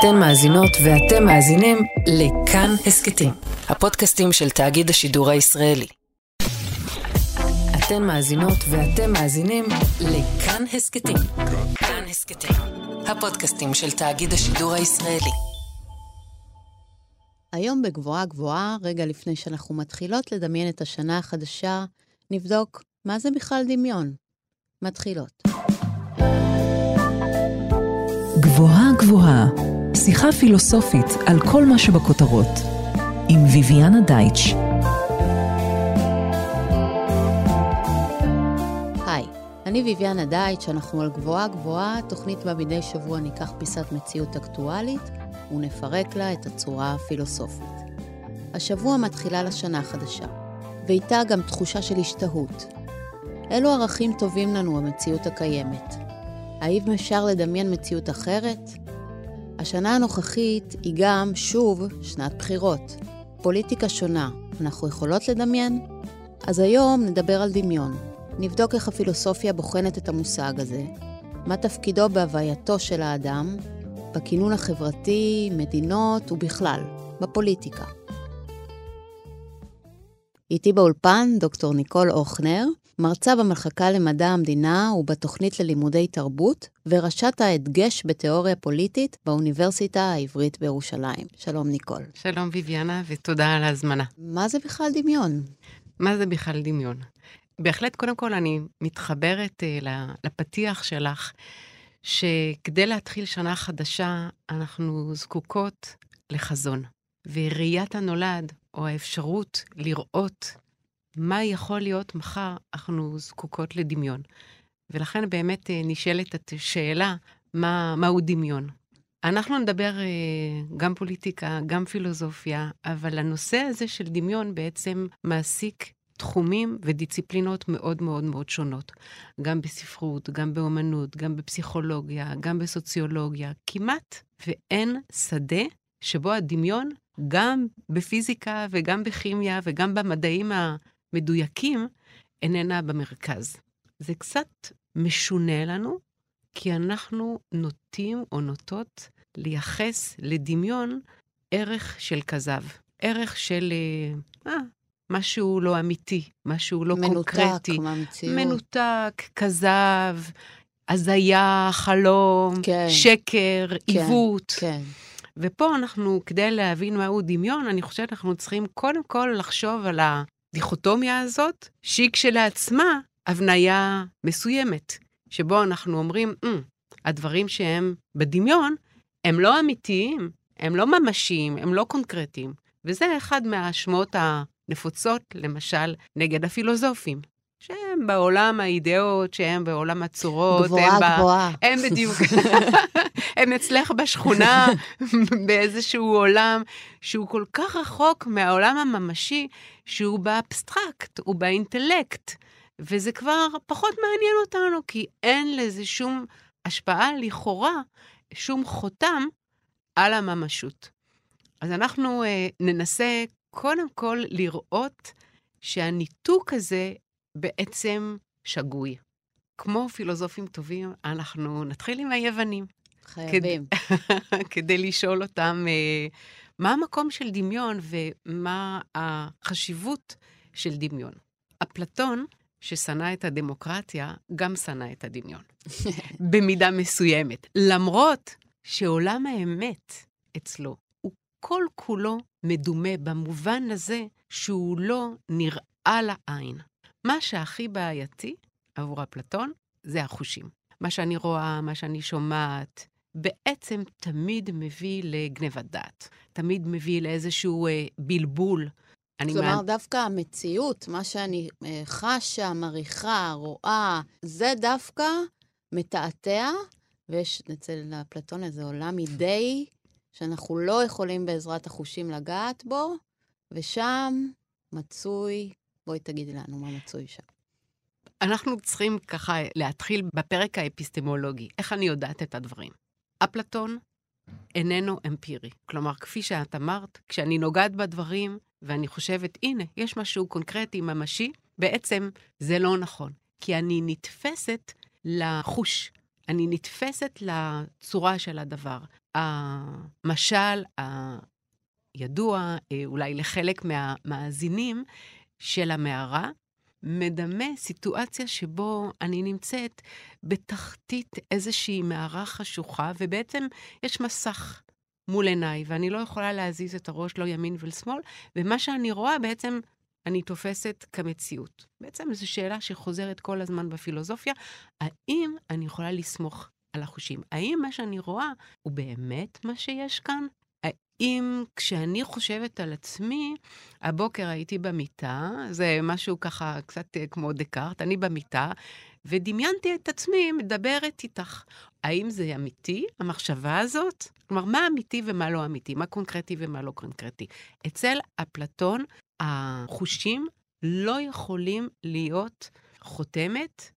אתן מאזינות ואתם מאזינים לכאן הסקטים, הפודקאסטים של תאגיד השידור הישראלי. אתן מאזינות ואתם מאזינים לכאן הסקטים. כאן הסקטים, הפודקאסטים של תאגיד השידור הישראלי. היום בגבוהה גבוהה, רגע לפני שאנחנו מתחילות לדמיין את השנה החדשה, נבדוק מה זה בכלל דמיון. מתחילות. גבוהה גבוהה, שיחה פילוסופית על כל מה שבכותרות, עם ויביאנה דייטש. היי, אני ויביאנה דייטש, אנחנו על גבוהה גבוהה, תוכנית במדי שבוע ניקח פיסת מציאות אקטואלית ונפרק לה את הצורה הפילוסופית. השבוע מתחילה לשנה החדשה, ואיתה גם תחושה של השתהות. אלו ערכים טובים לנו המציאות הקיימת. האם אפשר לדמיין מציאות אחרת? השנה הנוכחית היא גם, שוב, שנת בחירות. פוליטיקה שונה, אנחנו יכולות לדמיין? אז היום נדבר על דמיון. נבדוק איך הפילוסופיה בוחנת את המושג הזה, מה תפקידו בהווייתו של האדם, בכינון החברתי, מדינות ובכלל, בפוליטיקה. איתי באולפן דוקטור ניקול אוכנר, מרצה במחלקה למדע המדינה ובתוכנית ללימודי תרבות, וראשת ההדגש בתיאוריה פוליטית באוניברסיטה העברית בירושלים. שלום ניקול. שלום ויביאנה, ותודה על ההזמנה. מה זה בכלל דמיון? מה זה בכלל דמיון? בהחלט, קודם כל, אני מתחברת לפתיח שלך, שכדי להתחיל שנה חדשה, אנחנו זקוקות לחזון. וראיית הנולד, או האפשרות לראות מה יכול להיות מחר, אנחנו זקוקות לדמיון. ולכן באמת נשאלת השאלה, מהו דמיון? אנחנו נדבר גם פוליטיקה, גם פילוסופיה, אבל הנושא הזה של דמיון בעצם מעסיק תחומים ודיציפלינות מאוד מאוד מאוד שונות. גם בספרות, גם באומנות, גם בפסיכולוגיה, גם בסוציולוגיה. כמעט ואין שדה שבו הדמיון, גם בפיזיקה וגם בכימיה וגם במדעים מדויקים, איננה במרכז. זה קצת משונה לנו, כי אנחנו נוטים או נוטות לייחס לדמיון ערך של כזב, ערך של משהו לא אמיתי, משהו לא קונקרטי. מנותק, כזב, הזיה, חלום, כן. שקר, כן. עיוות. כן. ופה אנחנו, כדי להבין מהו דמיון, אני חושבת אנחנו צריכים קודם כל לחשוב על הדיכוטומיה הזאת, שהיא כשלעצמה הבניה מסוימת, שבו אנחנו אומרים, הדברים שהם בדמיון, הם לא אמיתיים, הם לא ממשיים, הם לא קונקרטיים. וזה אחד מהשמות הנפוצות, למשל, נגד הפילוסופים. שהם בעולם האידאות, שהם בעולם הצורות. גבוהה. הם בדיוק. הם אצלך בשכונה, באיזשהו עולם, שהוא כל כך רחוק מהעולם הממשי, שהוא באבסטרקט, הוא באינטלקט. וזה כבר פחות מעניין אותנו, כי אין לזה שום השפעה לכאורה, שום חותם על הממשות. אז אנחנו ננסה קודם כל לראות שהניתוק הזה, בעצם שגוי. כמו פילוסופים טובים, אנחנו נתחיל עם היוונים. חייבים. כדי לשאול אותם, מה המקום של דמיון ומה החשיבות של דמיון. אפלטון, ששנא את הדמוקרטיה, גם שנא את הדמיון. במידה מסוימת. למרות שעולם האמת אצלו, הוא כל כולו מדומה במובן הזה שהוא לא נראה לעין. מה שהכי בעייתי עבור אפלטון זה החושים. מה שאני רואה, מה שאני שומעת, בעצם תמיד מביא לגנבת דעת. תמיד מביא לאיזשהו בלבול. כלומר, דווקא המציאות, מה שאני חשה, מריחה, רואה, זה דווקא מתעתע, ויש אצל אפלטון איזה עולם אידאי, שאנחנו לא יכולים בעזרת החושים לגעת בו, ושם מצוי... בואי תגידי לנו מה מצוי שם. אנחנו צריכים ככה להתחיל בפרק האפיסטמולוגי. איך אני יודעת את הדברים? אפלטון איננו אמפירי. כלומר, כפי שאת אמרת, כשאני נוגעת בדברים ואני חושבת, הנה, יש משהו קונקרטי, ממשי, בעצם זה לא נכון. כי אני נתפסת לחוש. אני נתפסת לצורה של הדבר. המשל הידוע, אולי לחלק מהמאזינים של המערה, מדמה סיטואציה שבו אני נמצאת בתחתית איזושהי מערה חשוכה, ובעצם יש מסך מול עיניי, ואני לא יכולה להזיז את הראש לא ימין ולשמאל, ומה שאני רואה בעצם אני תופסת כמציאות. בעצם זו שאלה שחוזרת כל הזמן בפילוסופיה, האם אני יכולה לסמוך על החושים? האם מה שאני רואה הוא באמת מה שיש כאן? אם כשאני חושבת על עצמי, הבוקר הייתי במיטה, זה משהו ככה קצת כמו דקארט, אני במיטה, ודמיינתי את עצמי, מדברת איתך. האם זה אמיתי, המחשבה הזאת? כלומר, מה אמיתי ומה לא אמיתי? מה קונקרטי ומה לא קונקרטי? אצל אפלטון, החושים לא יכולים להיות חותמת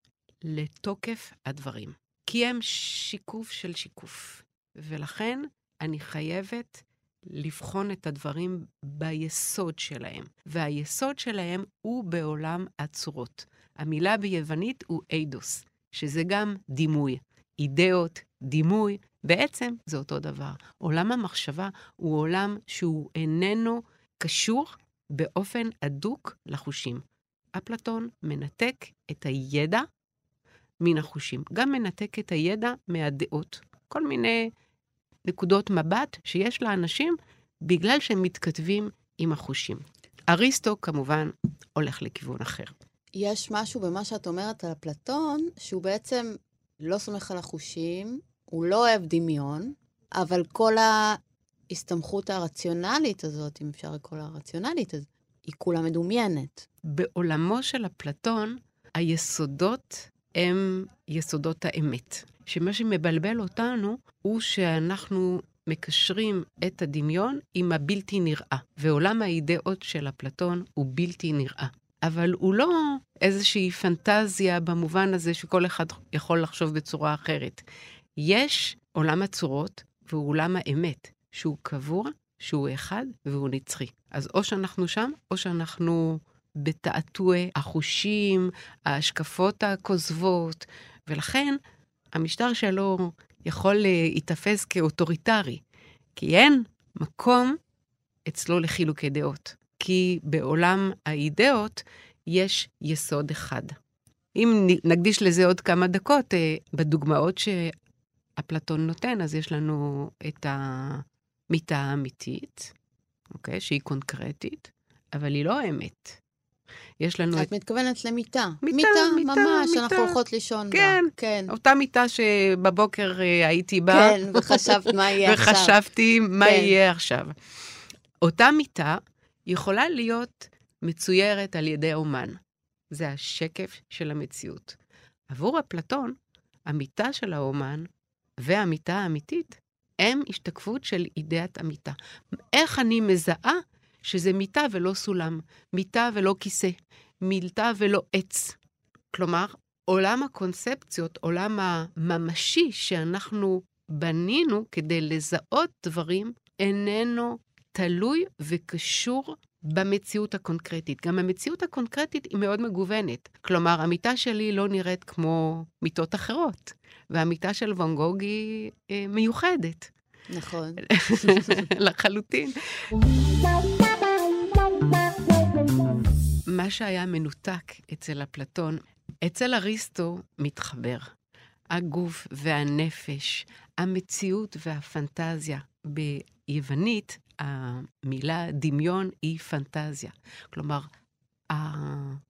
לתוקף הדברים, כי הם שיקוף של שיקוף. ולכן אני חייבת לבחון את הדברים ביסוד שלהם. והיסוד שלהם הוא בעולם הצורות. המילה ביוונית הוא אידוס, שזה גם דימוי. אידאות, דימוי, בעצם זה אותו דבר. עולם המחשבה הוא עולם שהוא איננו קשור באופן עדוק לחושים. אפלטון מנתק את הידע מן החושים. גם מנתק את הידע מהדעות. כל מיני נקודות מבט שיש לאנשים בגלל שהם מתכתבים עם החושים. אריסטו כמובן הולך לכיוון אחר. יש משהו במה שאת אומרת על אפלטון, שהוא בעצם לא סומך על החושים, הוא לא אוהב דמיון, אבל כל ההסתמכות הרציונלית הזאת, אם אפשר לקרוא לה הרציונלית, היא כולה מדומיינת. בעולמו של אפלטון, היסודות הם יסודות האמת. שמה שמבלבל אותנו הוא שאנחנו מקשרים את הדמיון עם הבלתי נראה. ועולם האידאות של אפלטון הוא בלתי נראה. אבל הוא לא איזושהי פנטזיה במובן הזה שכל אחד יכול לחשוב בצורה אחרת. יש עולם הצורות והוא עולם האמת, שהוא קבוע, שהוא אחד והוא נצחי. אז או שאנחנו שם, או שאנחנו בתעתועי החושים, ההשקפות הכוזבות, ולכן המשטר שלו יכול להתאפס כאוטוריטרי, כי אין מקום אצלו לחילוקי דעות. כי בעולם האידאות יש יסוד אחד. אם נקדיש לזה עוד כמה דקות, בדוגמאות שאפלטון נותן, אז יש לנו את המיטה האמיתית, אוקיי? שהיא קונקרטית, אבל היא לא אמת. יש לנו את מתכוונת למיטה. מיטה, ממש, אנחנו הולכות לישון בה. כן, אותה מיטה שבבוקר הייתי בה. כן, וחשבת מה יהיה עכשיו. וחשבתי מה יהיה עכשיו. אותה מיטה יכולה להיות מצוירת על ידי אומן. זה השקף של המציאות. עבור אפלטון, המיטה של האומן והמיטה האמיתית הם השתקפות של אידאת המיטה. איך אני מזהה שזה מיטה ולא סולם, מיטה ולא כיסא, מיטה ולא עץ. כלומר, עולם הקונספציות, עולם הממשי שאנחנו בנינו כדי לזהות דברים, איננו תלוי וקשור במציאות הקונקרטית. גם המציאות הקונקרטית היא מאוד מגוונת. כלומר, המיטה שלי לא נראית כמו מיטות אחרות, והמיטה של ואן גוג היא מיוחדת. נכון. לחלוטין. מה שהיה מנותק אצל אפלטון, אצל אריסטו מתחבר. הגוף והנפש, המציאות והפנטזיה. ביוונית, המילה דמיון היא פנטזיה. כלומר,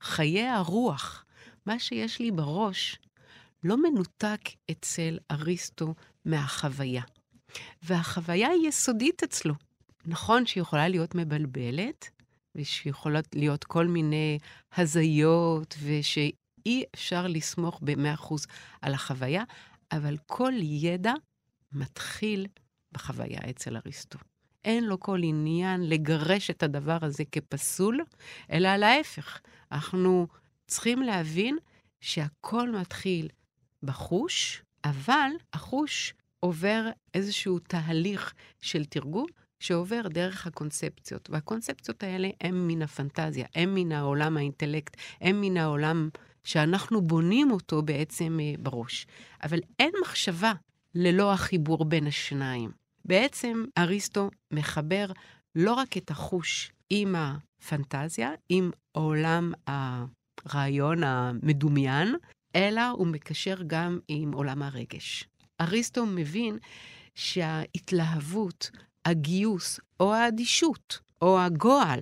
חיי הרוח, מה שיש לי בראש, לא מנותק אצל אריסטו מהחוויה. והחוויה היא יסודית אצלו. נכון שהיא יכולה להיות מבלבלת, ושיכולות להיות כל מיני הזיות, ושאי אפשר לסמוך ב-100% על החוויה, אבל כל ידע מתחיל בחוויה אצל אריסטו. אין לו כל עניין לגרש את הדבר הזה כפסול, אלא על ההפך. אנחנו צריכים להבין שהכל מתחיל בחוש, אבל החוש עובר איזשהו תהליך של תרגום, שעובר דרך הקונספציות. והקונספציות האלה הם מן הפנטזיה, הם מן העולם האינטלקט, הם מן העולם שאנחנו בונים אותו בעצם בראש. אבל אין מחשבה ללא החיבור בין השניים. בעצם אריסטו מחבר לא רק את החוש עם הפנטזיה, עם עולם הרעיון המדומיין, אלא הוא מקשר גם עם עולם הרגש. אריסטו מבין שההתלהבות, הגיוס או האדישות או הגועל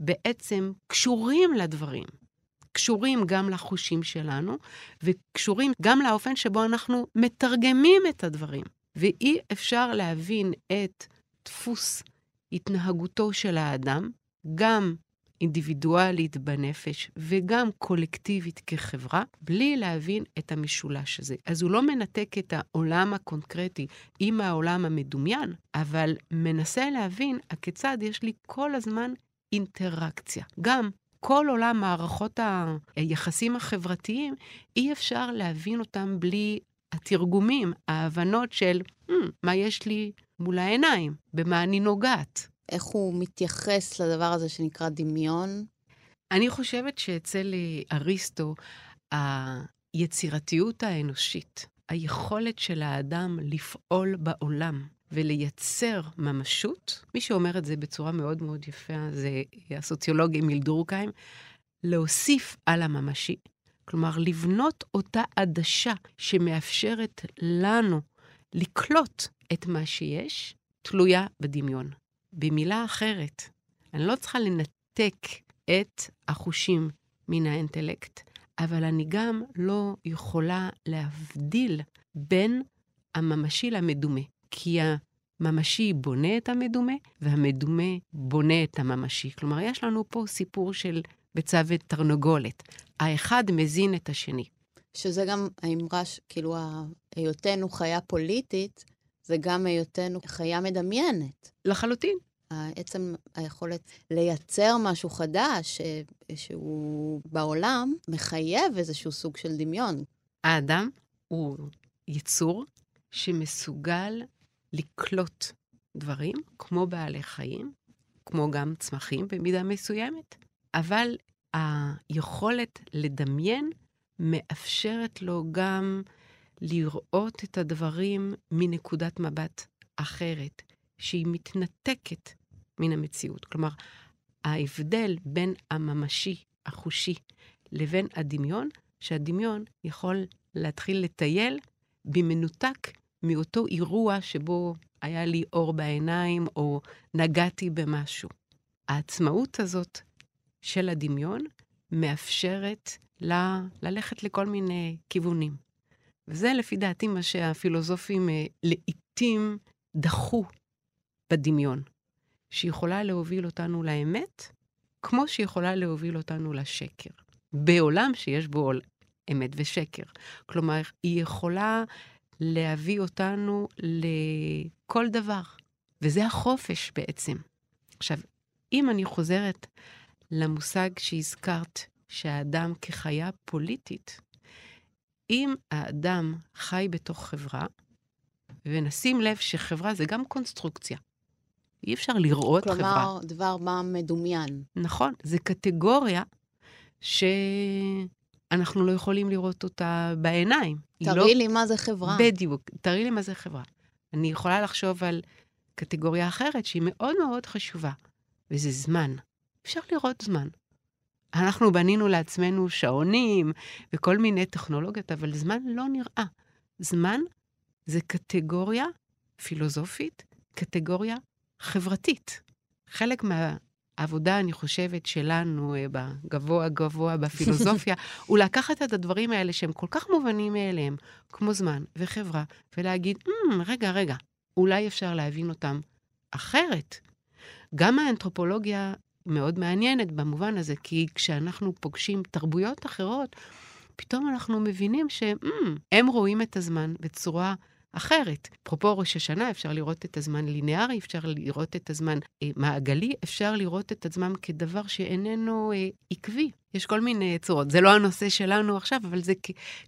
בעצם קשורים לדברים. קשורים גם לחושים שלנו וקשורים גם לאופן שבו אנחנו מתרגמים את הדברים. ואי אפשר להבין את דפוס התנהגותו של האדם, גם אינדיבידואלית בנפש וגם קולקטיבית כחברה, בלי להבין את המשולש הזה. אז הוא לא מנתק את העולם הקונקרטי עם העולם המדומיין, אבל מנסה להבין הכיצד יש לי כל הזמן אינטראקציה. גם כל עולם מערכות היחסים החברתיים, אי אפשר להבין אותם בלי התרגומים, ההבנות של מה יש לי מול העיניים, במה אני נוגעת. איך הוא מתייחס לדבר הזה שנקרא דמיון? אני חושבת שאצל אריסטו, היצירתיות האנושית, היכולת של האדם לפעול בעולם ולייצר ממשות, מי שאומר את זה בצורה מאוד מאוד יפה, זה הסוציולוג אמיל דורקהיים, להוסיף על הממשי, כלומר לבנות אותה עדשה שמאפשרת לנו לקלוט את מה שיש, תלויה בדמיון. במילה אחרת, אני לא צריכה לנתק את החושים מן האינטלקט, אבל אני גם לא יכולה להבדיל בין הממשי למדומה, כי הממשי בונה את המדומה, והמדומה בונה את הממשי. כלומר, יש לנו פה סיפור של ביצה ותרנגולת. האחד מזין את השני. שזה גם האמרה, כאילו, היותנו חיה פוליטית, זה גם היותנו חיה מדמיינת. לחלוטין. עצם היכולת לייצר משהו חדש שהוא בעולם, מחייב איזשהו סוג של דמיון. האדם הוא יצור שמסוגל לקלוט דברים, כמו בעלי חיים, כמו גם צמחים במידה מסוימת, אבל היכולת לדמיין מאפשרת לו גם לראות את הדברים מנקודת מבט אחרת, שהיא מתנתקת מן המציאות. כלומר, ההבדל בין הממשי, החושי, לבין הדמיון, שהדמיון יכול להתחיל לטייל במנותק מאותו אירוע שבו היה לי אור בעיניים או נגעתי במשהו. העצמאות הזאת של הדמיון מאפשרת ללכת לכל מיני כיוונים. וזה לפי דעתי מה שהפילוסופים לעתים דחו בדמיון, שיכולה להוביל אותנו לאמת, כמו שיכולה להוביל אותנו לשקר. בעולם שיש בו אמת ושקר. כלומר, היא יכולה להביא אותנו לכל דבר. וזה החופש בעצם. עכשיו, אם אני חוזרת למושג שהזכרת, שהאדם כחיה פוליטית, אם האדם חי בתוך חברה, ונשים לב שחברה זה גם קונסטרוקציה. אי אפשר לראות חברה. כלומר, דבר מה מדומיין. נכון, זה קטגוריה שאנחנו לא יכולים לראות אותה בעיניים. תראי לי מה זה חברה. בדיוק, תראי לי מה זה חברה. אני יכולה לחשוב על קטגוריה אחרת שהיא מאוד מאוד חשובה, וזה זמן. אפשר לראות זמן. אנחנו בנינו לעצמנו שעונים וכל מיני טכנולוגיות, אבל זמן לא נראה. זמן זה קטגוריה פילוסופית, קטגוריה חברתית. חלק מהעבודה, אני חושבת, שלנו בגבוה גבוה בפילוסופיה, הוא לקחת את הדברים האלה שהם כל כך מובנים מאליהם, כמו זמן וחברה, ולהגיד, רגע, אולי אפשר להבין אותם אחרת. גם האנתרופולוגיה מאוד מעניינת במובן הזה, כי כשאנחנו פוגשים תרבויות אחרות, פתאום אנחנו מבינים שהם רואים את הזמן בצורה אחרת. אפרופו ראש השנה, אפשר לראות את הזמן ליניארי, אפשר לראות את הזמן מעגלי, אפשר לראות את הזמן כדבר שאיננו עקבי. יש כל מיני צורות. זה לא הנושא שלנו עכשיו, אבל זה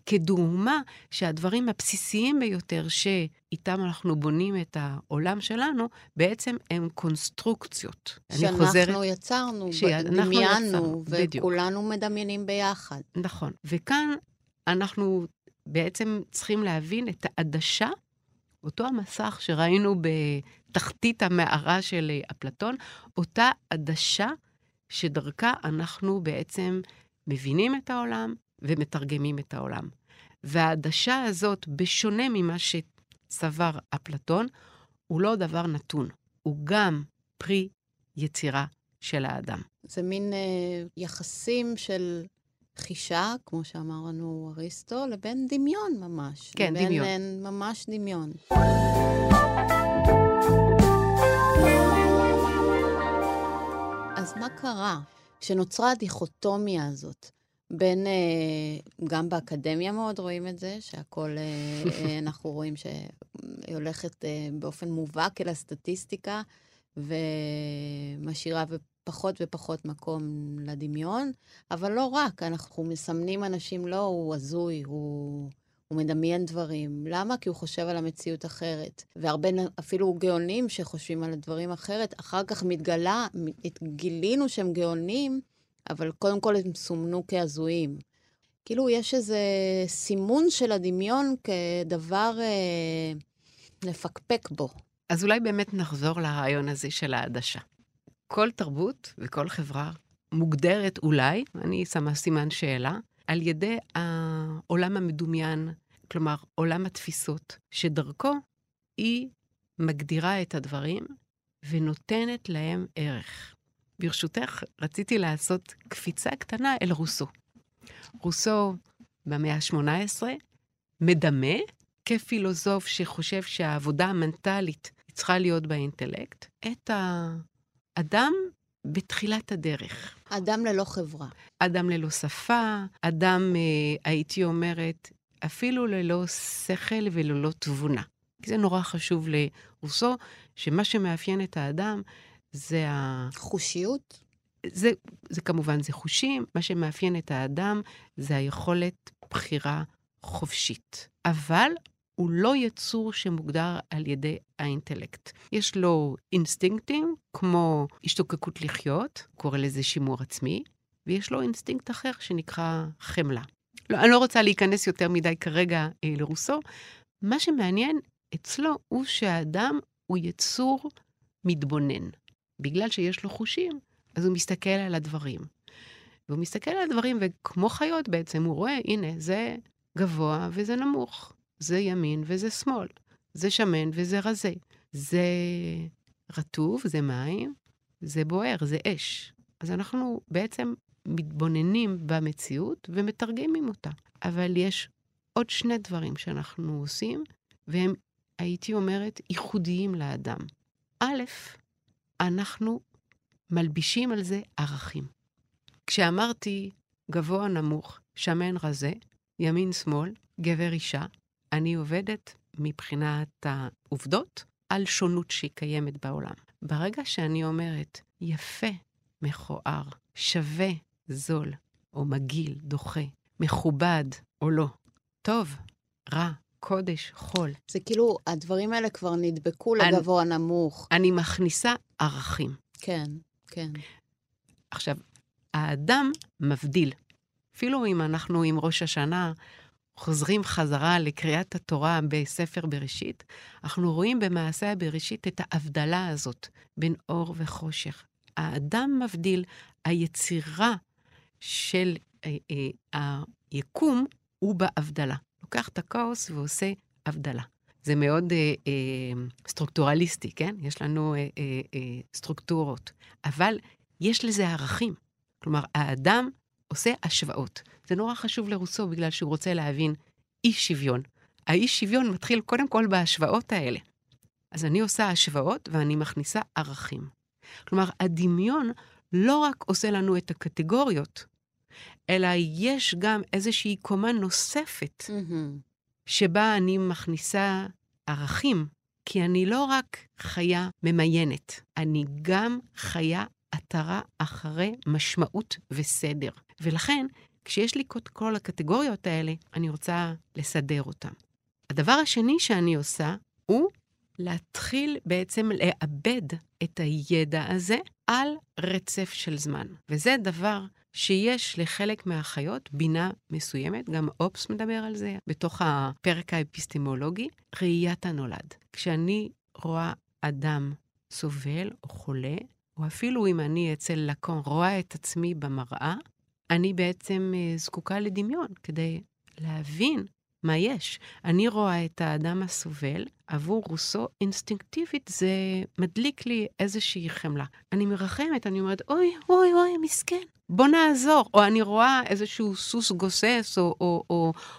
כדוגמה שהדברים הבסיסיים ביותר שאיתם אנחנו בונים את העולם שלנו, בעצם הם קונסטרוקציות. שאנחנו יצרנו, דמיינו, וכולנו מדמיינים ביחד. נכון. וכאן אנחנו בעצם צריכים להבין את העדשה, אותו המסך שראינו בתחתית המערה של אפלטון, אותה עדשה שדרכה אנחנו בעצם מבינים את העולם ומתרגמים את העולם. והעדשה הזאת, בשונה ממה שסבר אפלטון, הוא לא דבר נתון, הוא גם פרי יצירה של האדם. זה מין יחסים של חישה, כמו שאמרנו אריסטו, לבין דמיון ממש. כן, לבין דמיון. לבין ממש דמיון. אז מה קרה? שנוצרה הדיכוטומיה הזאת, בין, גם באקדמיה מאוד רואים את זה, שהכל אנחנו רואים שהולכת באופן מובהק אל הסטטיסטיקה, ומשאירה פחות ופחות מקום לדמיון, אבל לא רק, אנחנו מסמנים אנשים, לא, הוא עזוי, הוא מדמיין דברים. למה? כי הוא חושב על המציאות אחרת. והרבה אפילו גאונים שחושבים על הדברים אחרת, אחר כך גילינו שהם גאונים, אבל קודם כל הם סומנו כעזויים. כאילו יש איזה סימון של הדמיון כדבר לפקפק בו. אז אולי באמת נחזור לרעיון הזה של העדשה. כל תרבות וכל חברה מוגדרת אולי, אני שמה סימן שאלה, על ידי העולם המדומיין, כלומר עולם התפיסות, שדרכו היא מגדירה את הדברים ונותנת להם ערך. ברשותך, רציתי לעשות קפיצה קטנה אל רוסו. רוסו במאה ה-18 מדמה כפילוסוף שחושב שהעבודה המנטלית צריכה להיות באינטלקט, את האדם בתחילת הדרך. אדם ללא חברה. אדם ללא שפה, אדם, הייתי אומרת, אפילו ללא שכל וללא תבונה. כי זה נורא חשוב לרוסו, שמה שמאפיין את האדם זה חושיות? זה כמובן, זה חושים. מה שמאפיין את האדם זה היכולת בחירה חופשית. אבל הוא לא יצור שמוגדר על ידי האינטלקט. יש לו אינסטינקטים, כמו השתוקקות לחיות, קורא לזה שימור עצמי, ויש לו אינסטינקט אחר שנקרא חמלה. לא, אני לא רוצה להיכנס יותר מדי כרגע לרוסו. מה שמעניין אצלו הוא שהאדם הוא יצור מתבונן. בגלל שיש לו חושים, אז הוא מסתכל על הדברים. והוא מסתכל על הדברים, וכמו חיות בעצם, הוא רואה, הנה, זה גבוה וזה נמוך. זה ימין וזה שמאל, זה שמן וזה רזה, זה רטוב, זה מים, זה בוער, זה אש. אז אנחנו בעצם מתבוננים במציאות ומתרגמים אותה. אבל יש עוד שני דברים שאנחנו עושים, והם, הייתי אומרת, ייחודיים לאדם. א', אנחנו מלבישים על זה ערכים. כשאמרתי גבוה נמוך, שמן רזה, ימין שמאל, גבר אישה, אני עובדת מבחינת העובדות על שונות שהיא קיימת בעולם. ברגע שאני אומרת, יפה, מכוער, שווה, זול, או מגיל, דוחה, מכובד, או לא, טוב, רע, קודש, חול. זה כאילו, הדברים האלה כבר נדבקו לגבוה נמוך. אני מכניסה ערכים. כן, כן. עכשיו, האדם מבדיל. אפילו אם אנחנו עם ראש השנה חוזרים חזרה לקריאת התורה בספר בראשית, אנחנו רואים במעשה בראשית את ההבדלה הזאת בין אור וחושך. האדם מבדיל, היצירה של היקום הוא בהבדלה. לוקח את הכאוס ועושה הבדלה. זה מאוד סטרוקטורליסטי, כן? יש לנו סטרוקטורות, אבל יש לזה ערכים. כלומר, האדם עושה השוואות. זה נורא חשוב לרוסו, בגלל שהוא רוצה להבין אי שוויון. האי שוויון מתחיל קודם כל בהשוואות האלה. אז אני עושה השוואות ואני מכניסה ערכים. כלומר, הדמיון לא רק עושה לנו את הקטגוריות, אלא יש גם איזושהי קומה נוספת, שבה אני מכניסה ערכים, כי אני לא רק חיה ממיינת, אני גם חיה עתרה אחרי משמעות וסדר. ולכן, כשיש לי כל הקטגוריות האלה, אני רוצה לסדר אותן. הדבר השני שאני עושה, הוא להתחיל בעצם לאבד את הידע הזה על רצף של זמן. וזה דבר שיש לחלק מהחיות בינה מסוימת, גם אופס מדבר על זה, בתוך הפרק האפיסטמולוגי, ראיית הנולד. כשאני רואה אדם סובל או חולה, או אפילו אם אני אצל לקון רואה את עצמי במראה, אני בעצם זקוקה לדמיון כדי להבין מה יש. אני רואה את האדם הסובל, עבור רוסו אינסטינקטיבית זה מדליק לי איזושהי חמלה. אני מרחמת, אני אומרת, אוי, אוי, אוי, מסכן, בוא נעזור. או אני רואה איזשהו סוס גוסס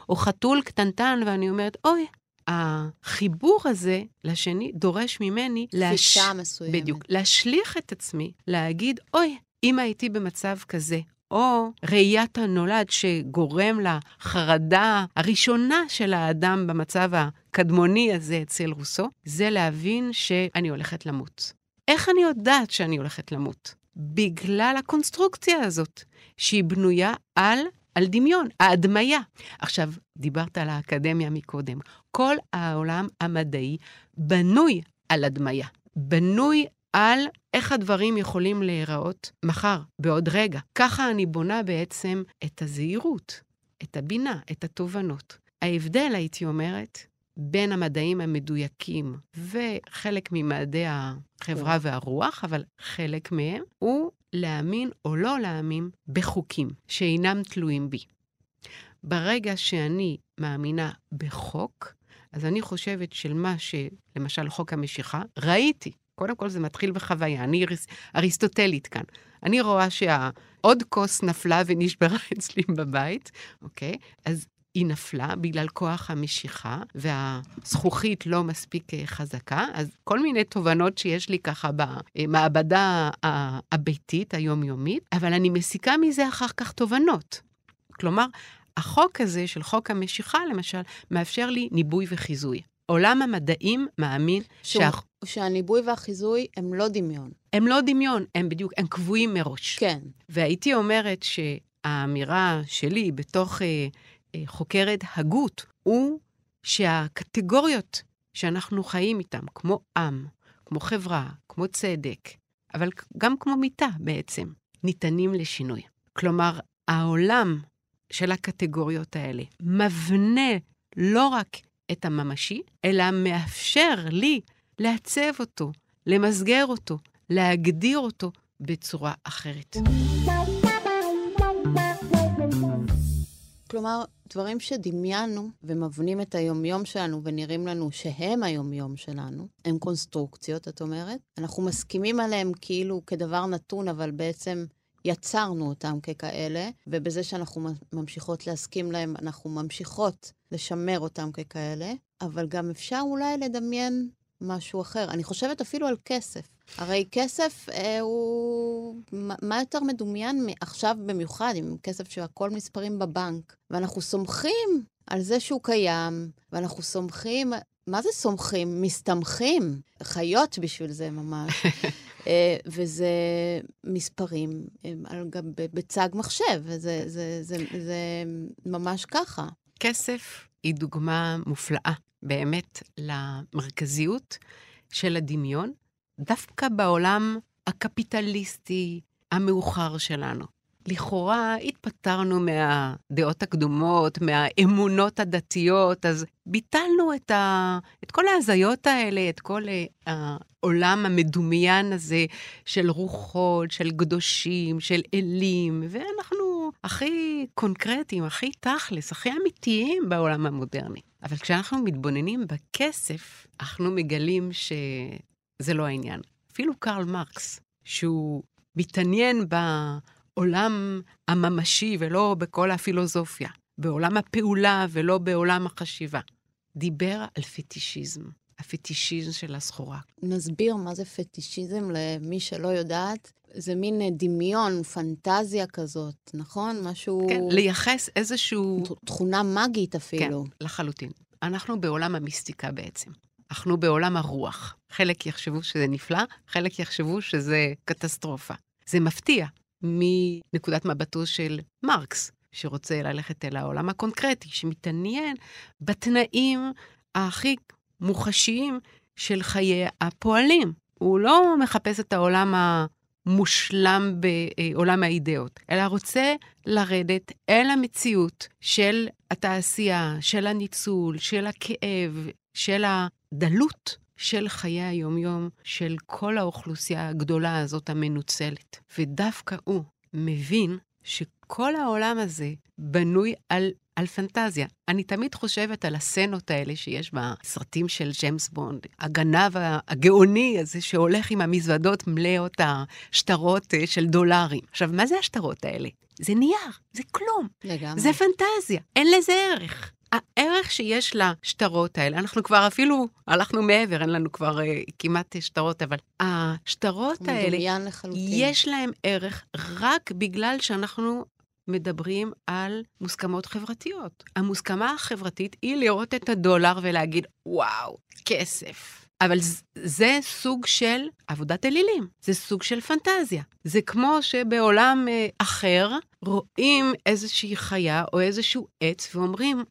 או חתול קטנטן, ואני אומרת, אוי, החיבור הזה לשני דורש ממני להשליך את עצמי, להגיד, אוי, אם הייתי במצב כזה, או ראיית הנולד שגורם לחרדה הראשונה של האדם במצב הקדמוני הזה אצל רוסו, זה להבין שאני הולכת למות. איך אני יודעת שאני הולכת למות? בגלל הקונסטרוקציה הזאת, שהיא בנויה על דמיון, האדמיה. עכשיו, דיברת על האקדמיה מקודם. כל העולם המדעי בנוי על אדמיה, בנוי על איך הדברים יכולים להיראות מחר, בעוד רגע. ככה אני בונה בעצם את הזהירות, את הבינה, את התובנות. ההבדל, הייתי אומרת, בין המדעים המדויקים וחלק ממדעי החברה והרוח, אבל חלק מהם, הוא להאמין או לא להאמין בחוקים שאינם תלויים בי. ברגע שאני מאמינה בחוק, אז אני חושבת של מה שלמשל חוק המשיכה, ראיתי. קודם כל זה מתחיל בחוויה, אני אריסטוטלית כאן. אני רואה שעוד כוס נפלה ונשברה אצלי בבית, אוקיי? אז היא נפלה בגלל כוח המשיכה, והזכוכית לא מספיק חזקה, אז כל מיני תובנות שיש לי ככה במעבדה הביתית, היומיומית, אבל אני מסיקה מזה אחר כך תובנות. כלומר, החוק הזה של חוק המשיכה, למשל, מאפשר לי ניבוי וחיזוי. עולם המדעים מאמין שהניבוי והחיזוי הם לא דמיון. הם לא דמיון, הם בדיוק, הם קבועים מראש. כן. והייתי אומרת שהאמירה שלי בתוך חוקרת הגות, הוא שהקטגוריות שאנחנו חיים איתן, כמו עם, כמו חברה, כמו צדק, אבל גם כמו מיטה בעצם, ניתנים לשינוי. כלומר, העולם של הקטגוריות האלה מבנה לא רק את הממשי, אלא מאפשר לי לעצב אותו, למסגר אותו, להגדיר אותו בצורה אחרת. כלומר, דברים שדמיינו ומבנים את היומיום שלנו ונראים לנו שהם היומיום שלנו, הם קונסטרוקציות, את אומרת. אנחנו מסכימים עליהם כאילו כדבר נתון, אבל בעצם יצרנו אותם ככאלה, ובזה שאנחנו ממשיכות להסכים להם, אנחנו ממשיכות לשמר אותם ככאלה, אבל גם אפשר אולי לדמיין משהו אחר. אני חושבת אפילו על כסף. הרי כסף הוא מה יותר מדומיין עכשיו במיוחד, עם כסף שהכל מספרים בבנק, ואנחנו סומכים על זה שהוא קיים, ואנחנו סומכים, מה זה סומכים? מסתמכים, חיות בשביל זה ממש. וזה מספרים בצג מחשב, זה ממש ככה. כסף היא דוגמה מופלאה באמת למרכזיות של הדמיון, דווקא בעולם הקפיטליסטי המאוחר שלנו. לכאורה התפטרנו מהדעות הקדומות, מהאמונות הדתיות, אז ביטלנו את כל ההזיות האלה, את כל העולם המדומיין הזה של רוחות, של קדושים, של אלים, ואנחנו הכי קונקרטיים, הכי תכלס, הכי אמיתיים בעולם המודרני. אבל כשאנחנו מתבוננים בכסף, אנחנו מגלים שזה לא העניין. אפילו קרל מרקס, שהוא מתעניין בעולם הממשי ולא בכל הפילוסופיה, בעולם הפעולה ולא בעולם החשיבה, דיבר על פטישיזם, הפטישיזם של הסחורה. נסביר מה זה פטישיזם למי שלא יודעת. זה מין דמיון, פנטזיה כזאת, נכון? משהו... כן, לייחס איזשהו... תכונה מגית אפילו. כן, לחלוטין. אנחנו בעולם המיסטיקה בעצם. אנחנו בעולם הרוח. חלק יחשבו שזה נפלא, חלק יחשבו שזה קטסטרופה. זה מפתיע, מנקודת מבטו של מרקס, שרוצה ללכת אל העולם הקונקרטי, שמתעניין בתנאים הכי מוחשיים של חיי הפועלים. הוא לא מחפש את העולם המושלם בעולם האידאות, אלא רוצה לרדת אל המציאות של התעשייה, של הניצול, של הכאב, של הדלות של חיי היום-יום, של כל האוכלוסייה הגדולה הזאת המנוצלת. ודווקא הוא מבין שכל העולם הזה בנוי על פנטזיה. אני תמיד חושבת על הסצנות האלה שיש בסרטים של ג'יימס בונד, הגנב הגאוני הזה שהולך עם המזוודות מלאות השטרות של דולרים. עכשיו, מה זה השטרות האלה? זה נייר, זה כלום. לגמרי. זה פנטזיה, אין לזה ערך. הערך שיש לשטרות האלה, אנחנו כבר אפילו הלכנו מעבר, אין לנו כבר כמעט שטרות, אבל השטרות האלה, יש להם ערך רק בגלל שאנחנו מדברים על מוסכמות חברתיות. המוסכמה החברתית היא לראות את הדולר ולהגיד, וואו, כסף. אבל זה סוג של עבודת אלילים, זה סוג של פנטזיה. זה כמו שבעולם אחר רואים איזושהי חיה או איזשהו עץ ואומרים,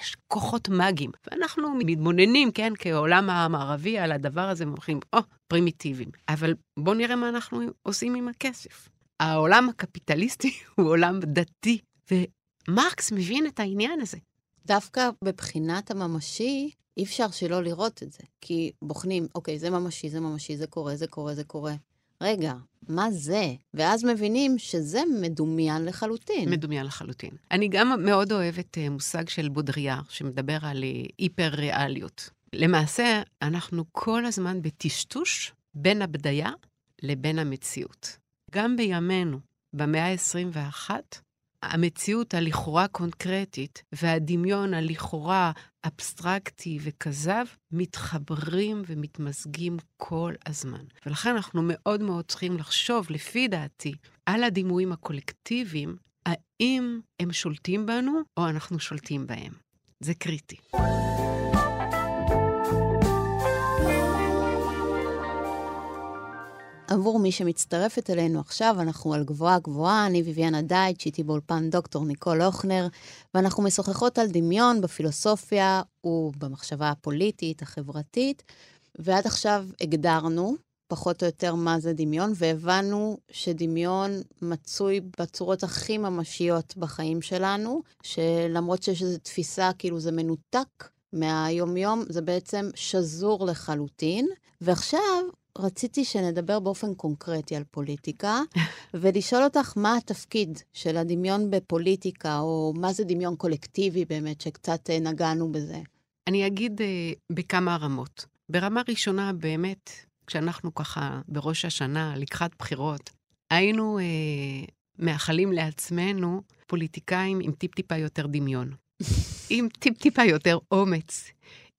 יש כוחות מגיים. ואנחנו מתבוננים, כן, כעולם המערבי על הדבר הזה, ואומרים, פרימיטיביים. אבל בוא נראה מה אנחנו עושים עם הכסף. העולם הקפיטליסטי הוא עולם דתי, ומרקס מבין את העניין הזה. דווקא בבחינת הממשי, אי אפשר שלא לראות את זה. כי בוחנים, אוקיי, זה ממשי, זה ממשי, זה קורה, זה קורה, זה קורה. רגע, מה זה? ואז מבינים שזה מדומיין לחלוטין. מדומיין לחלוטין. אני גם מאוד אוהבת מושג של בודריאר, שמדבר על היפר-ריאליות. למעשה, אנחנו כל הזמן בטשטוש בין הבדיה לבין המציאות. גם בימינו, במאה ה-21, המציאות הלכאורה קונקרטית והדמיון הלכאורה אבסטרקטי וכזב מתחברים ומתמזגים כל הזמן. ולכן אנחנו מאוד מאוד צריכים לחשוב, לפי דעתי, על הדימויים הקולקטיביים, האם הם שולטים בנו או אנחנו שולטים בהם. זה קריטי. עבור מי שמצטרפת אלינו עכשיו, אנחנו על גבוהה גבוהה, אני ויביאנה דייטש, איתי באולפן דוקטור ניקול אוכנר, ואנחנו משוחחות על דמיון בפילוסופיה ובמחשבה הפוליטית, החברתית, ועד עכשיו הגדרנו פחות או יותר מה זה דמיון, והבנו שדמיון מצוי בצורות הכי ממשיות בחיים שלנו, שלמרות שיש איזו תפיסה, כאילו זה מנותק מהיום-יום, זה בעצם שזור לחלוטין, ועכשיו רציתי שנדבר באופן קונקרטי על פוליטיקה, ולשאול אותך מה התפקיד של הדמיון בפוליטיקה, או מה זה דמיון קולקטיבי באמת, שקצת נגענו בזה. אני אגיד בכמה רמות. ברמה ראשונה באמת, כשאנחנו ככה בראש השנה, לקחת בחירות, היינו מאחלים לעצמנו פוליטיקאים עם טיפ-טיפה יותר דמיון, עם טיפ-טיפה יותר אומץ,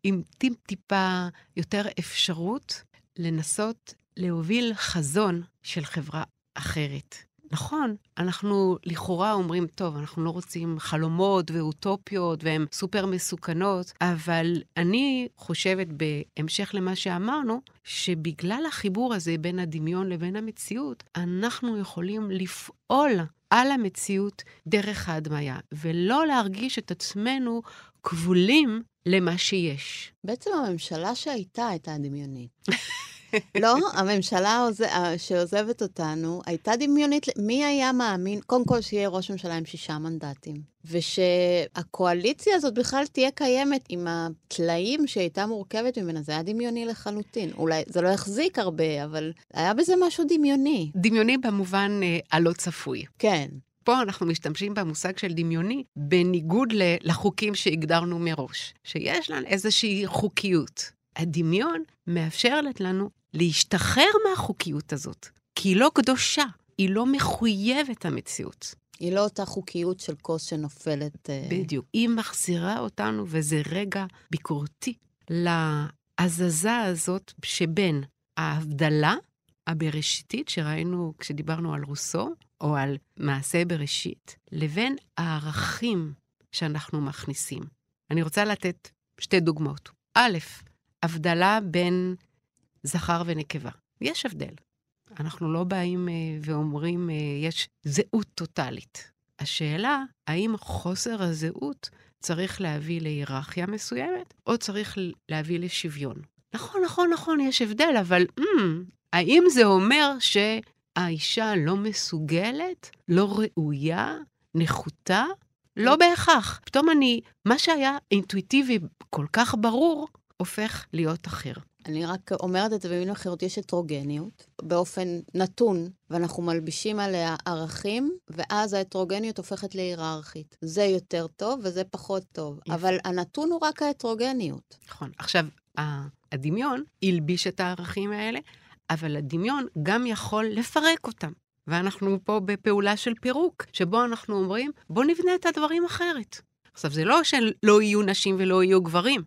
עם טיפ-טיפה יותר אפשרות, לנסות להוביל חזון של חברה אחרת. נכון, אנחנו לכאורה אומרים, טוב, אנחנו לא רוצים חלומות ואוטופיות, והן סופר מסוכנות, אבל אני חושבת בהמשך למה שאמרנו, שבגלל החיבור הזה בין הדמיון לבין המציאות, אנחנו יכולים לפעול על המציאות דרך ההדמיה, ולא להרגיש את עצמנו כבולים למה שיש. בעצם הממשלה שהייתה, הייתה דמיונית. לא, הממשלה שעוזבת אותנו, הייתה דמיונית. מי היה מאמין? קודם כל שיהיה ראש ממשלה עם 6 מנדטים. ושהקואליציה הזאת בכלל תהיה קיימת עם התלאים שהייתה מורכבת ממנה. זה היה דמיוני לחלוטין. אולי זה לא החזיק הרבה, אבל היה בזה משהו דמיוני. דמיוני במובן הלא צפוי. כן. פה אנחנו משתמשים במושג של דמיוני, בניגוד לחוקים שהגדרנו מראש, שיש לנו איזושהי חוקיות. הדמיון מאפשר לנו להשתחרר מהחוקיות הזאת, כי היא לא קדושה, היא לא מחויבת המציאות. היא לא אותה חוקיות של כוס שנופלת. בדיוק. היא מחזירה אותנו, וזה רגע ביקורתי, להזזה הזאת שבין ההבדלה הבראשיתית שראינו כשדיברנו על רוסו, או על מעשה בראשית, לבין הערכים שאנחנו מכניסים. אני רוצה לתת 2 דוגמאות. א', הבדלה בין זכר ונקבה. יש הבדל. אנחנו לא באים ואומרים, יש זהות טוטלית. השאלה, האם חוסר הזהות צריך להביא להיררכיה מסוימת, או צריך להביא לשוויון? נכון, נכון, נכון, יש הבדל, אבל האם זה אומר שהאישה לא מסוגלת, לא ראויה, נחותה? לא בהכרח. פתאום מה שהיה אינטואיטיבי כל כך ברור, הופך להיות אחר. אני רק אומרת את זה במילים אחרות, יש הטרוגניות באופן נתון, ואנחנו מלבישים עליה ערכים, ואז ההטרוגניות הופכת להיררכית. זה יותר טוב וזה פחות טוב, אבל הנתון הוא רק ההטרוגניות. נכון. עכשיו, הדמיון ילביש את הערכים האלה, אבל הדמיון גם יכול לפרק אותם. ואנחנו פה בפעולה של פירוק, שבו אנחנו אומרים, בוא נבנה את הדברים אחרת. עכשיו, זה לא שלא יהיו נשים ולא יהיו גברים,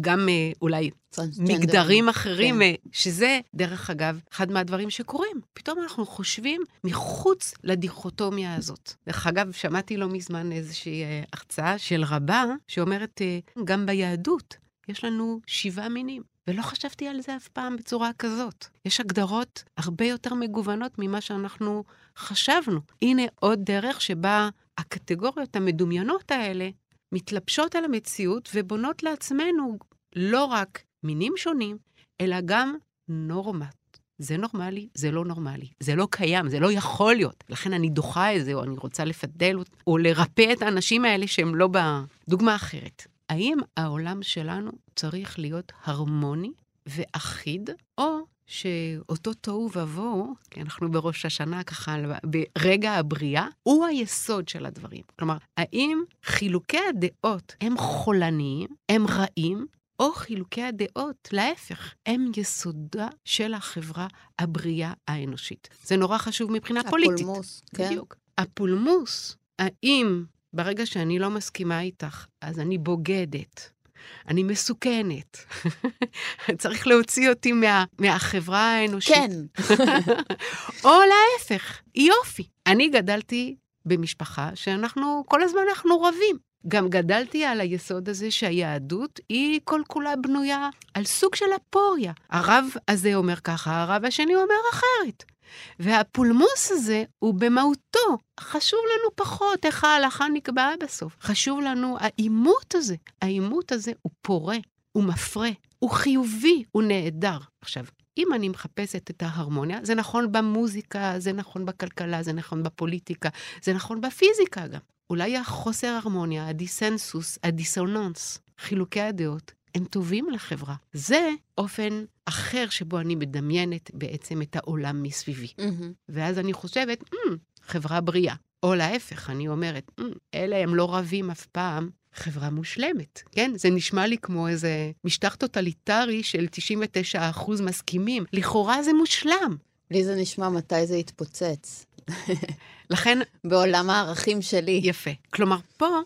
גם אולי מגדרים אחרים, שזה, דרך אגב, אחד מהדברים שקורים. פתאום אנחנו חושבים מחוץ לדיכוטומיה הזאת. דרך אגב, שמעתי לא מזמן איזושהי הרצאה של רבה, שאומרת, גם ביהדות יש לנו 7 מינים. ולא חשבתי על זה אף פעם בצורה כזאת. יש הגדרות הרבה יותר מגוונות ממה שאנחנו חשבנו. הנה עוד דרך שבה הקטגוריות המדומיינות האלה מתלבשות על המציאות ובונות לעצמנו לא רק מינים שונים, אלא גם נורמת. זה נורמלי, זה לא נורמלי. זה לא קיים, זה לא יכול להיות. לכן אני דוחה את זה, או אני רוצה לפדל או לרפא את האנשים האלה שהם לא בדוגמה אחרת. האם העולם שלנו צריך להיות הרמוני ואחיד, או שאותו תוהו ובוהו, כי אנחנו בראש השנה ככה, ברגע הבריאה, הוא היסוד של הדברים. כלומר, האם חילוקי הדעות הם חולניים, הם רעים, או חילוקי הדעות, להפך, הם יסודה של החברה הבריאה האנושית. זה נורא חשוב מבחינה פוליטית. הפולמוס, כן. בדיוק. הפולמוס, האם ברגע שאני לא מסכימה איתך, אז אני בוגדת, אני מסוכנת, צריך להוציא אותי מהחברה האנושית. כן. או להפך, יופי. אני גדלתי במשפחה שאנחנו, כל הזמן אנחנו רבים. גם גדלתי על היסוד הזה שהיהדות היא כל כולה בנויה על סוג של אפוריה. הרב הזה אומר ככה, הרב השני אומר אחרת. והפולמוס הזה הוא במהותו. חשוב לנו פחות איך ההלכה נקבעה בסוף. חשוב לנו האימות הזה. האימות הזה הוא פורה, הוא מפרה, הוא חיובי, הוא נהדר. עכשיו, אם אני מחפשת את ההרמוניה, זה נכון במוזיקה, זה נכון בכלכלה, זה נכון בפוליטיקה, זה נכון בפיזיקה גם. אולי החוסר הרמוניה, הדיסנסוס, הדיסוננס, חילוקי הדעות, הם טובים לחברה. זה אופן אחר שבו אני מדמיינת בעצם את העולם מסביבי. ואז אני חושבת, חברה בריאה. או להפך, אני אומרת, אלה הם לא רבים אף פעם, חברה מושלמת. כן? זה נשמע לי כמו איזה משטח טוטליטרי של 99% מסכימים. לכאורה זה מושלם. לי זה נשמע מתי זה יתפוצץ. לכן בעולם הערכים שלי. יפה. כלומר, פה,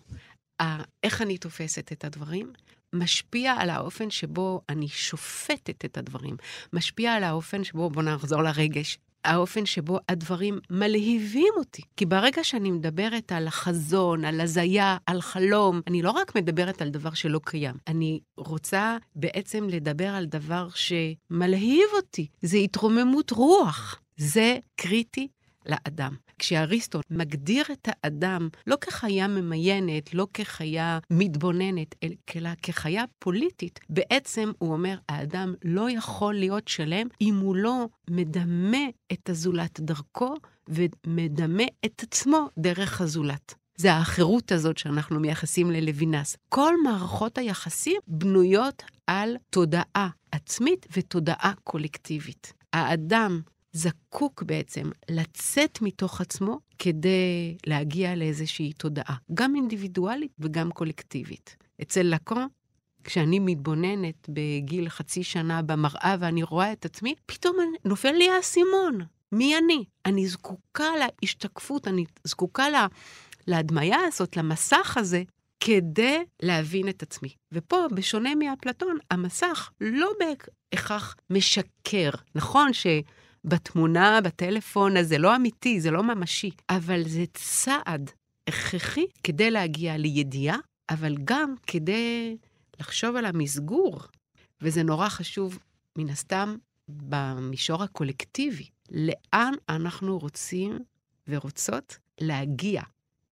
איך אני תופסת את הדברים? משפיע על האופן שבו אני שופטת את הדברים, משפיע על האופן שבו, בוא נחזור לרגש, האופן שבו הדברים מלהיבים אותי. כי ברגע שאני מדברת על חזון, על הזיה, על חלום, אני לא רק מדברת על דבר שלא קיים, אני רוצה בעצם לדבר על דבר שמלהיב אותי. זה התרוממות רוח. זה קריטי לאדם. כשאריסטו מגדיר את האדם לא כחיה ממיינת, לא כחיה מתבוננת, אלא כחיה פוליטית, בעצם הוא אומר, האדם לא יכול להיות שלם אם הוא לא מדמה את הזולת דרכו ומדמה את עצמו דרך הזולת. זה האחרות הזאת שאנחנו מייחסים ללוינס. כל מערכות היחסים בנויות על תודעה עצמית ותודעה קולקטיבית. האדם זקוק בעצם לצאת מתוך עצמו כדי להגיע לאיזושהי תודעה, גם אינדיבידואלית וגם קולקטיבית. אצל לקן, כשאני מתבוננת בגיל 0.5 שנה במראה ואני רואה את עצמי, פתאום נופל לי האסימון. מי אני? אני זקוקה להשתקפות, אני זקוקה להדמיה הזאת, למסך הזה, כדי להבין את עצמי. ופה, בשונה מאפלטון, המסך לא בהכרח משקר. נכון ש בתמונה, בטלפון, אז זה לא אמיתי, זה לא ממשי, אבל זה צעד הכרחי כדי להגיע לידיעה, אבל גם כדי לחשוב על המסגור, וזה נורא חשוב מן הסתם במישור הקולקטיבי. לאן אנחנו רוצים ורוצות להגיע.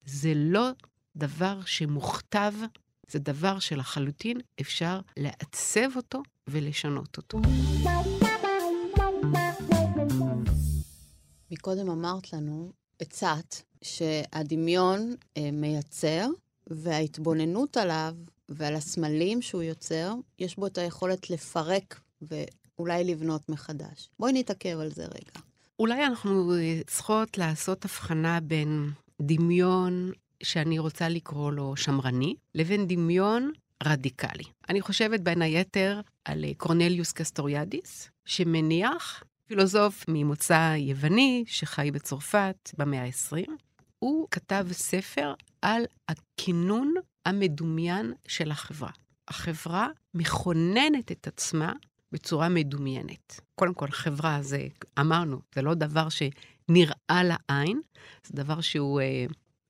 זה לא דבר שמוכתב, זה דבר שלחלוטין אפשר לעצב אותו ולשנות אותו. מקודם אמרת לנו, הצעת, שהדמיון מייצר, וההתבוננות עליו ועל הסמלים שהוא יוצר, יש בו את היכולת לפרק ואולי לבנות מחדש. בואי נתעכב על זה רגע. אולי אנחנו צריכות לעשות הבחנה בין דמיון שאני רוצה לקרוא לו שמרני, לבין דמיון רדיקלי. אני חושבת בין היתר על קורנליוס קסטוריאדיס, שמניח פילוסוף ממוצא יווני שחי בצרפת במאה ה-20, הוא כתב ספר על הכינון המדומיין של החברה. החברה מכוננת את עצמה בצורה מדומיינת. קודם כל, חברה זה, אמרנו, זה לא דבר שנראה לעין, זה דבר שהוא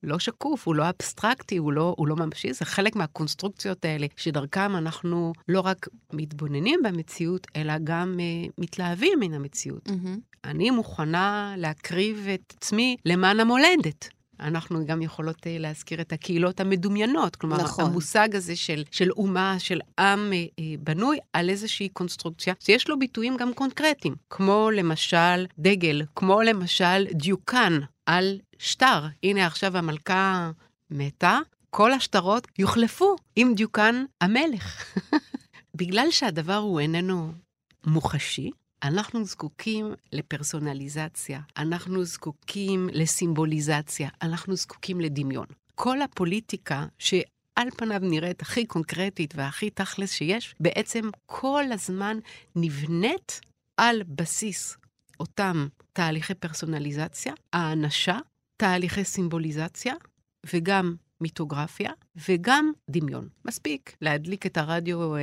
לא שקוף, הוא לא אבסטרקטי, הוא לא ממשי, זה חלק מהקונסטרוקציות האלה, שדרכם אנחנו לא רק מתבוננים במציאות, אלא גם מתלהבים מן המציאות. אני מוכנה להקריב את עצמי למען המולדת. אנחנו גם יכולות להזכיר את הקהילות המדומיינות, כלומר, נכון. המושג הזה של אומה, של עם בנוי על איזושהי קונסטרוקציה, שיש לו ביטויים גם קונקרטיים, כמו למשל דגל, כמו למשל דיוקן על שטר. הנה עכשיו המלכה מתה, כל השטרות יוחלפו עם דיוקן המלך. בגלל שהדבר הוא איננו מוחשי, אנחנו זקוקים לפרסונליזציה, אנחנו זקוקים לסימבוליזציה, אנחנו זקוקים לדמיון. כל הפוליטיקה שעל פניו נראית הכי קונקרטית והכי תכלס שיש, בעצם כל הזמן נבנית על בסיס אותם תהליכי פרסונליזציה, האנשה, תהליכי סימבוליזציה וגם מיתוגרפיה וגם דמיון. מספיק להדליק את הרדיו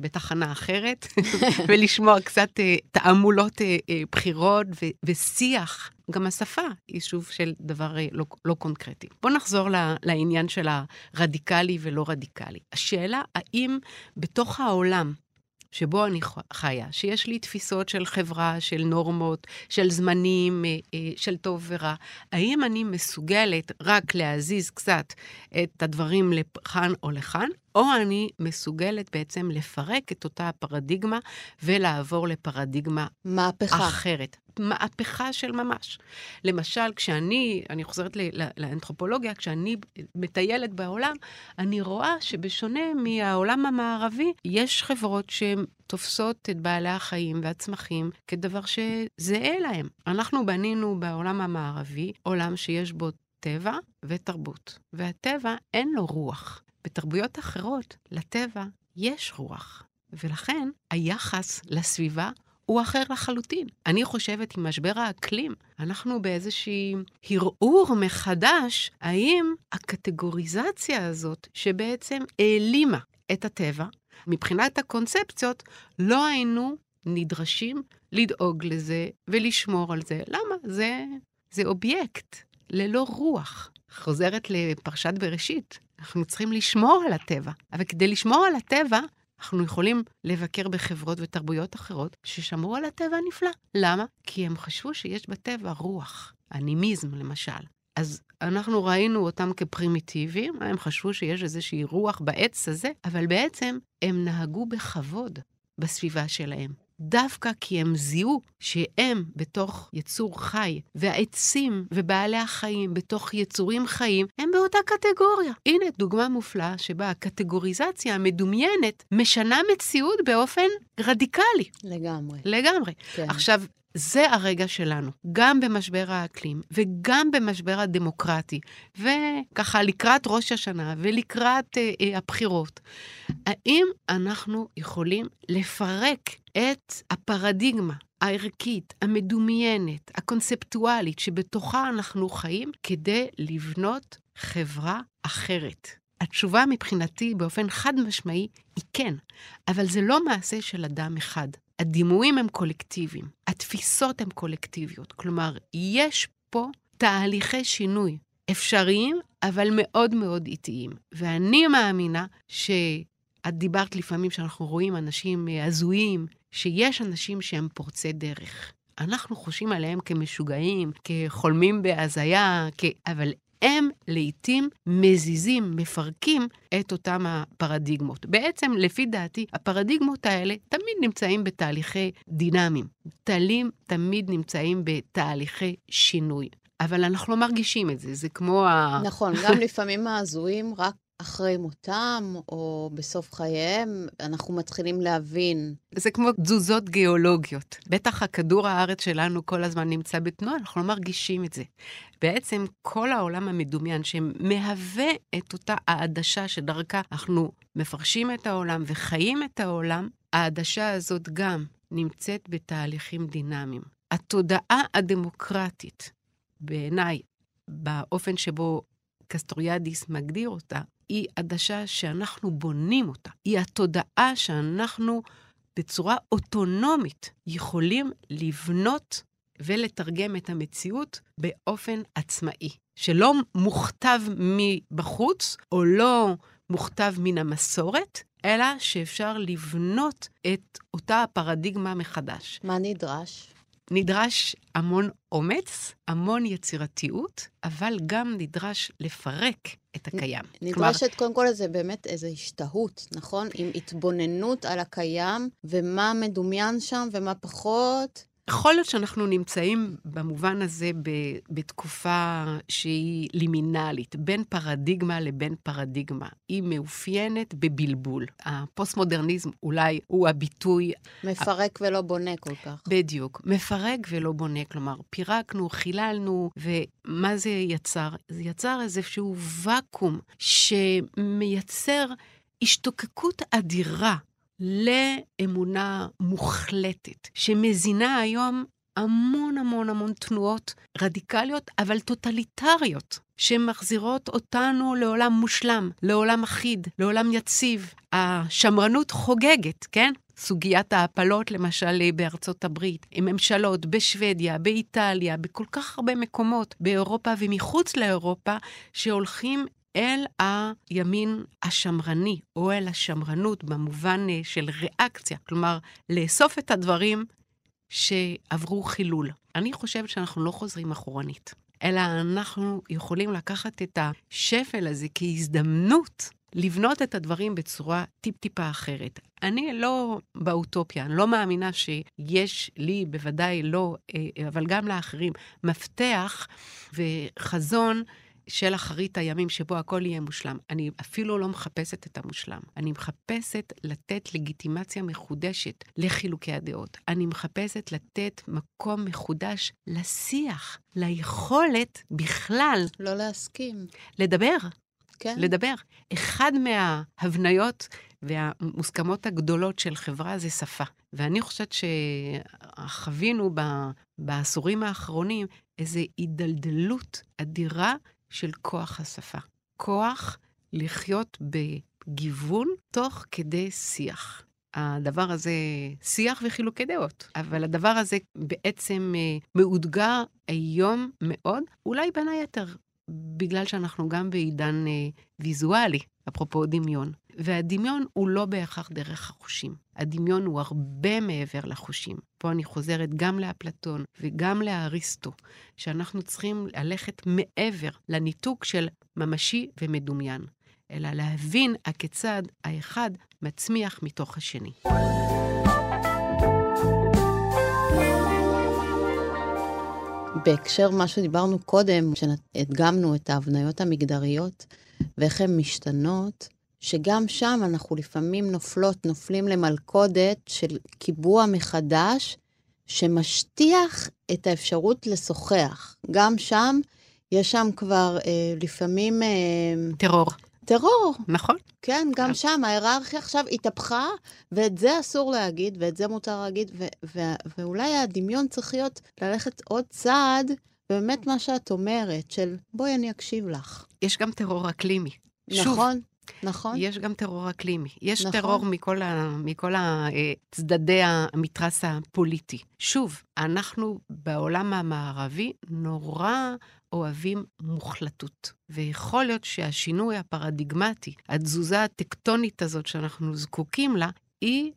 בתחנה אחרת ולשמוע קצת תעמולות בחירות ושיח. גם השפה היא שוב של דבר לא קונקרטי. בואו נחזור לעניין של הרדיקלי ולא רדיקלי. השאלה האם בתוך העולם שבו אני חיה, שיש לי תפיסות של חברה, של נורמות, של זמנים, של טוב ורע, האם אני מסוגלת רק להזיז קצת את הדברים לכאן או לכאן, או אני מסוגלת בעצם לפרק את אותה הפרדיגמה ולעבור לפרדיגמה מהפכה. אחרת. מהפכה של ממש. למשל, אני חוזרת לאנתרופולוגיה, כשאני מטיילת בעולם, אני רואה שבשונה מהעולם המערבי, יש חברות שהן תופסות את בעלי החיים והצמחים כדבר שזהה להם. אנחנו בנינו בעולם המערבי עולם שיש בו טבע ותרבות, והטבע אין לו רוח. בתרבויות אחרות, לטבע יש רוח, ולכן היחס לסביבה הוא אחר לחלוטין. אני חושבת עם משבר האקלים, אנחנו באיזושהי הרעור מחדש, האם הקטגוריזציה הזאת שבעצם העלימה את הטבע, מבחינת הקונספציות לא היינו נדרשים לדאוג לזה ולשמור על זה. למה? זה אובייקט ללא רוח. חוזרת לפרשת בראשית, אנחנו צריכים לשמור על הטבע, אבל כדי לשמור על הטבע, אנחנו יכולים לבקר בחברות ותרבויות אחרות ששמרו על הטבע הנפלא. למה? כי הם חשבו שיש בטבע רוח, אנימיזם למשל. אז אנחנו ראינו אותם כפרימיטיבים, הם חשבו שיש איזושהי רוח בעץ הזה, אבל בעצם הם נהגו בכבוד בסביבה שלהם. דווקא כי הם זיהו שהם בתוך יצור חי, והעצים ובעלי החיים בתוך יצורים חיים, הם באותה קטגוריה. הנה דוגמה מופלאה שבה הקטגוריזציה המדומיינת משנה מציאות באופן רדיקלי. לגמרי. כן. עכשיו, זה הרגע שלנו, גם במשבר האקלים וגם במשבר הדמוקרטי, וככה לקראת ראש השנה ולקראת הבחירות. האם אנחנו יכולים לפרק את הפרדיגמה הערכית, המדומיינת, הקונספטואלית, שבתוכה אנחנו חיים, כדי לבנות חברה אחרת? התשובה מבחינתי באופן חד משמעי היא כן, אבל זה לא מעשה של אדם אחד. הדימויים הם קולקטיביים, התפיסות הם קולקטיביות, כלומר, יש פה תהליכי שינוי אפשריים, אבל מאוד מאוד איטיים. ואני מאמינה שאת דיברת לפעמים שאנחנו רואים אנשים הזויים, שיש אנשים שהם פורצי דרך. אנחנו חושבים עליהם כמשוגעים, כחולמים בהזיה, אבל הם לעתים מזיזים, מפרקים את אותם הפרדיגמות. בעצם, לפי דעתי, הפרדיגמות האלה תמיד נמצאים בתהליכי דינמיים. תלים תמיד נמצאים בתהליכי שינוי. אבל אנחנו לא מרגישים את זה, זה כמו נכון, גם לפעמים הזויים רק אחרי מותם, או בסוף חייהם, אנחנו מתחילים להבין. זה כמו תזוזות גיאולוגיות. בטח הכדור הארץ שלנו כל הזמן נמצא בתנועה, אנחנו לא מרגישים את זה. בעצם כל העולם המדומיין שמהווה את אותה העדשה שדרכה אנחנו מפרשים את העולם וחיים את העולם, העדשה הזאת גם נמצאת בתהליכים דינמיים. התודעה הדמוקרטית, בעיניי, באופן שבו קסטוריאדיס מגדיר אותה, היא עדשה שאנחנו בונים אותה. היא התודעה שאנחנו בצורה אוטונומית יכולים לבנות ולתרגם את המציאות באופן עצמאי, שלא מוכתב מבחוץ או לא מוכתב מן המסורת, אלא שאפשר לבנות את אותה הפרדיגמה מחדש. מה נדרש? נדרש המון אומץ, המון יצירתיות, אבל גם נדרש לפרק את הקיים. נדרשת קודם כל איזה באמת איזו השתהות, נכון? עם התבוננות על הקיים, ומה מדומיין שם ומה פחות. יכול להיות שאנחנו נמצאים במובן הזה בתקופה שהיא לימינלית, בין פרדיגמה לבין פרדיגמה. היא מאופיינת בבלבול. הפוסט-מודרניזם אולי הוא הביטוי מפרק ולא בונה כל כך. בדיוק, מפרק ולא בונה, כלומר, פירקנו, חיללנו, ומה זה יצר? זה יצר איזשהו וקום שמייצר השתוקקות אדירה. לאמונה מוחלטת, שמזינה היום המון המון המון תנועות רדיקליות, אבל טוטליטריות, שמחזירות אותנו לעולם מושלם, לעולם אחיד, לעולם יציב. השמרנות חוגגת, כן? סוגיית ההפלות, למשל, בארצות הברית, עם ממשלות, בשוודיה, באיטליה, בכל כך הרבה מקומות, באירופה ומחוץ לאירופה, שהולכים אל הימין השמרני, או אל השמרנות במובן של ריאקציה, כלומר, לאסוף את הדברים שעברו חילול. אני חושבת שאנחנו לא חוזרים אחורנית, אלא אנחנו יכולים לקחת את השפל הזה כהזדמנות לבנות את הדברים בצורה טיפ-טיפה אחרת. אני לא באוטופיה, אני לא מאמינה שיש לי, בוודאי לא, אבל גם לאחרים, מפתח וחזון של אחרית הימים שבו הכל יהיה מושלם. אני אפילו לא מחפשת את המושלם. אני מחפשת לתת לגיטימציה מחודשת לחילוקי הדעות. אני מחפשת לתת מקום מחודש לשיח, ליכולת בכלל. לא להסכים. לדבר. כן. לדבר. אחד מההבניות והמוסכמות הגדולות של חברה זה שפה. ואני חושבת שחווינו בעשורים האחרונים איזו הידלדלות אדירה של כוח השפה. כוח לחיות בגיוון תוך כדי שיח. הדבר הזה שיח וחילוקי דעות, אבל הדבר הזה בעצם מאותגר היום מאוד, אולי בין היתר, בגלל שאנחנו גם בעידן ויזואלי, אפרופו דמיון. והדמיון הוא לא בהכרח דרך החושים. הדמיון הוא הרבה מעבר לחושים. פה אני חוזרת גם לאפלטון וגם לאריסטו, שאנחנו צריכים ללכת מעבר לניתוק של ממשי ומדומיין, אלא להבין הכיצד האחד מצמיח מתוך השני. בהקשר מה שדיברנו קודם, שהדגמנו את ההבניות המגדריות ואיך הן משתנות, שגם שם אנחנו לפעמים נופלים למלכודת של קיבוע מחדש, שמשטיח את האפשרות לשוחח. גם שם, יש שם כבר לפעמים טרור. טרור. נכון. כן, גם שם, ההיררכיה עכשיו התהפכה, ואת זה אסור להגיד, ואת זה מותר להגיד, ואולי הדמיון צריך להיות ללכת עוד צעד, באמת מה שאת אומרת, של בואי אני אקשיב לך. יש גם טרור אקלימי. נכון. נכון. יש גם טרור אקלימי. יש נכון. טרור מכל הצדדי המתרס הפוליטי. שוב, אנחנו בעולם המערבי נורא אוהבים מוחלטות. ויכול להיות שהשינוי הפרדיגמטי, התזוזה הטקטונית הזאת שאנחנו זקוקים לה, היא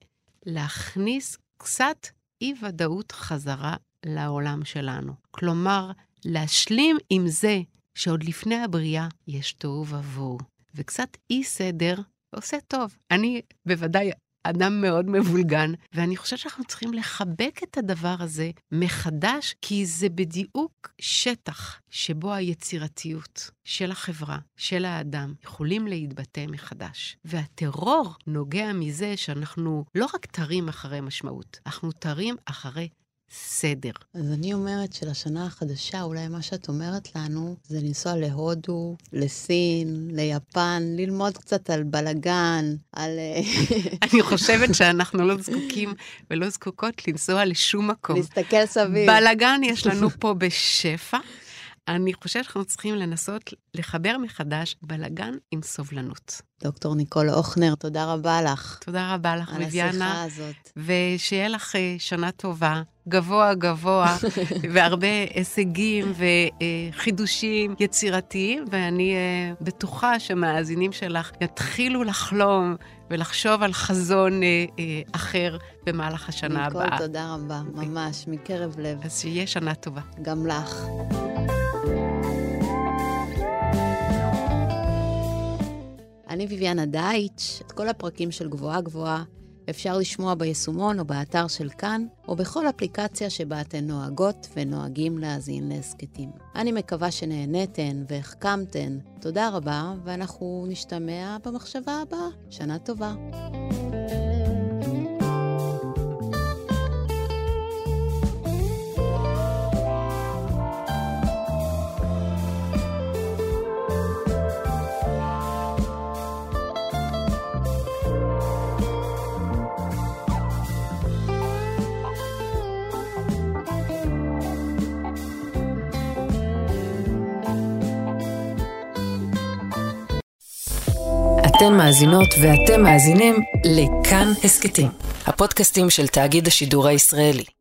להכניס קצת אי ודאות חזרה לעולם שלנו. כלומר, להשלים עם זה שעוד לפני הבריאה יש תוהו ובוהו. וקצת אי סדר עושה טוב. אני בוודאי אדם מאוד מבולגן, ואני חושבת שאנחנו צריכים לחבק את הדבר הזה מחדש, כי זה בדיוק שטח שבו היצירתיות של החברה, של האדם, יכולים להתבטא מחדש. והטרור נוגע מזה שאנחנו לא רק תרים אחרי משמעות, אנחנו תרים אחרי סדר. אז אני אומרת שלשנה החדשה, אולי מה שאת אומרת לנו, זה לנסוע להודו, לסין, ליפן, ללמוד קצת על בלגן, על... אני חושבת שאנחנו לא זקוקים ולא זקוקות לנסוע לשום מקום. להסתכל סביב. בלגן יש לנו פה בשפע. אני חושבת שאנחנו צריכים לנסות לחבר מחדש בלגן עם סובלנות. דוקטור ניקול אוכנר, תודה רבה לך. תודה רבה לך, ויביאנה. על השיחה הזאת. ושיהיה לך שנה טובה, גבוה גבוה, והרבה הישגים וחידושים יצירתיים, ואני בטוחה שהמאזינים שלך יתחילו לחלום ולחשוב על חזון אחר במהלך השנה הבאה. ניקול, תודה רבה, ממש, מקרב לב. אז שיהיה שנה טובה. גם לך. אני ויביאנה דייטש. את כל הפרקים של גבוהה גבוהה אפשר לשמוע ביישומון או באתר של כאן, או בכל אפליקציה שבה אתן נוהגות ונוהגים להאזין להסכתים. אני מקווה שנהנתן והחכמתן. תודה רבה, ואנחנו נשתמע במחשבה הבאה. שנה טובה. אתן מאזינות ואתם מאזינים לכאן הסכתים, הפודקאסטים של תאגיד השידור הישראלי.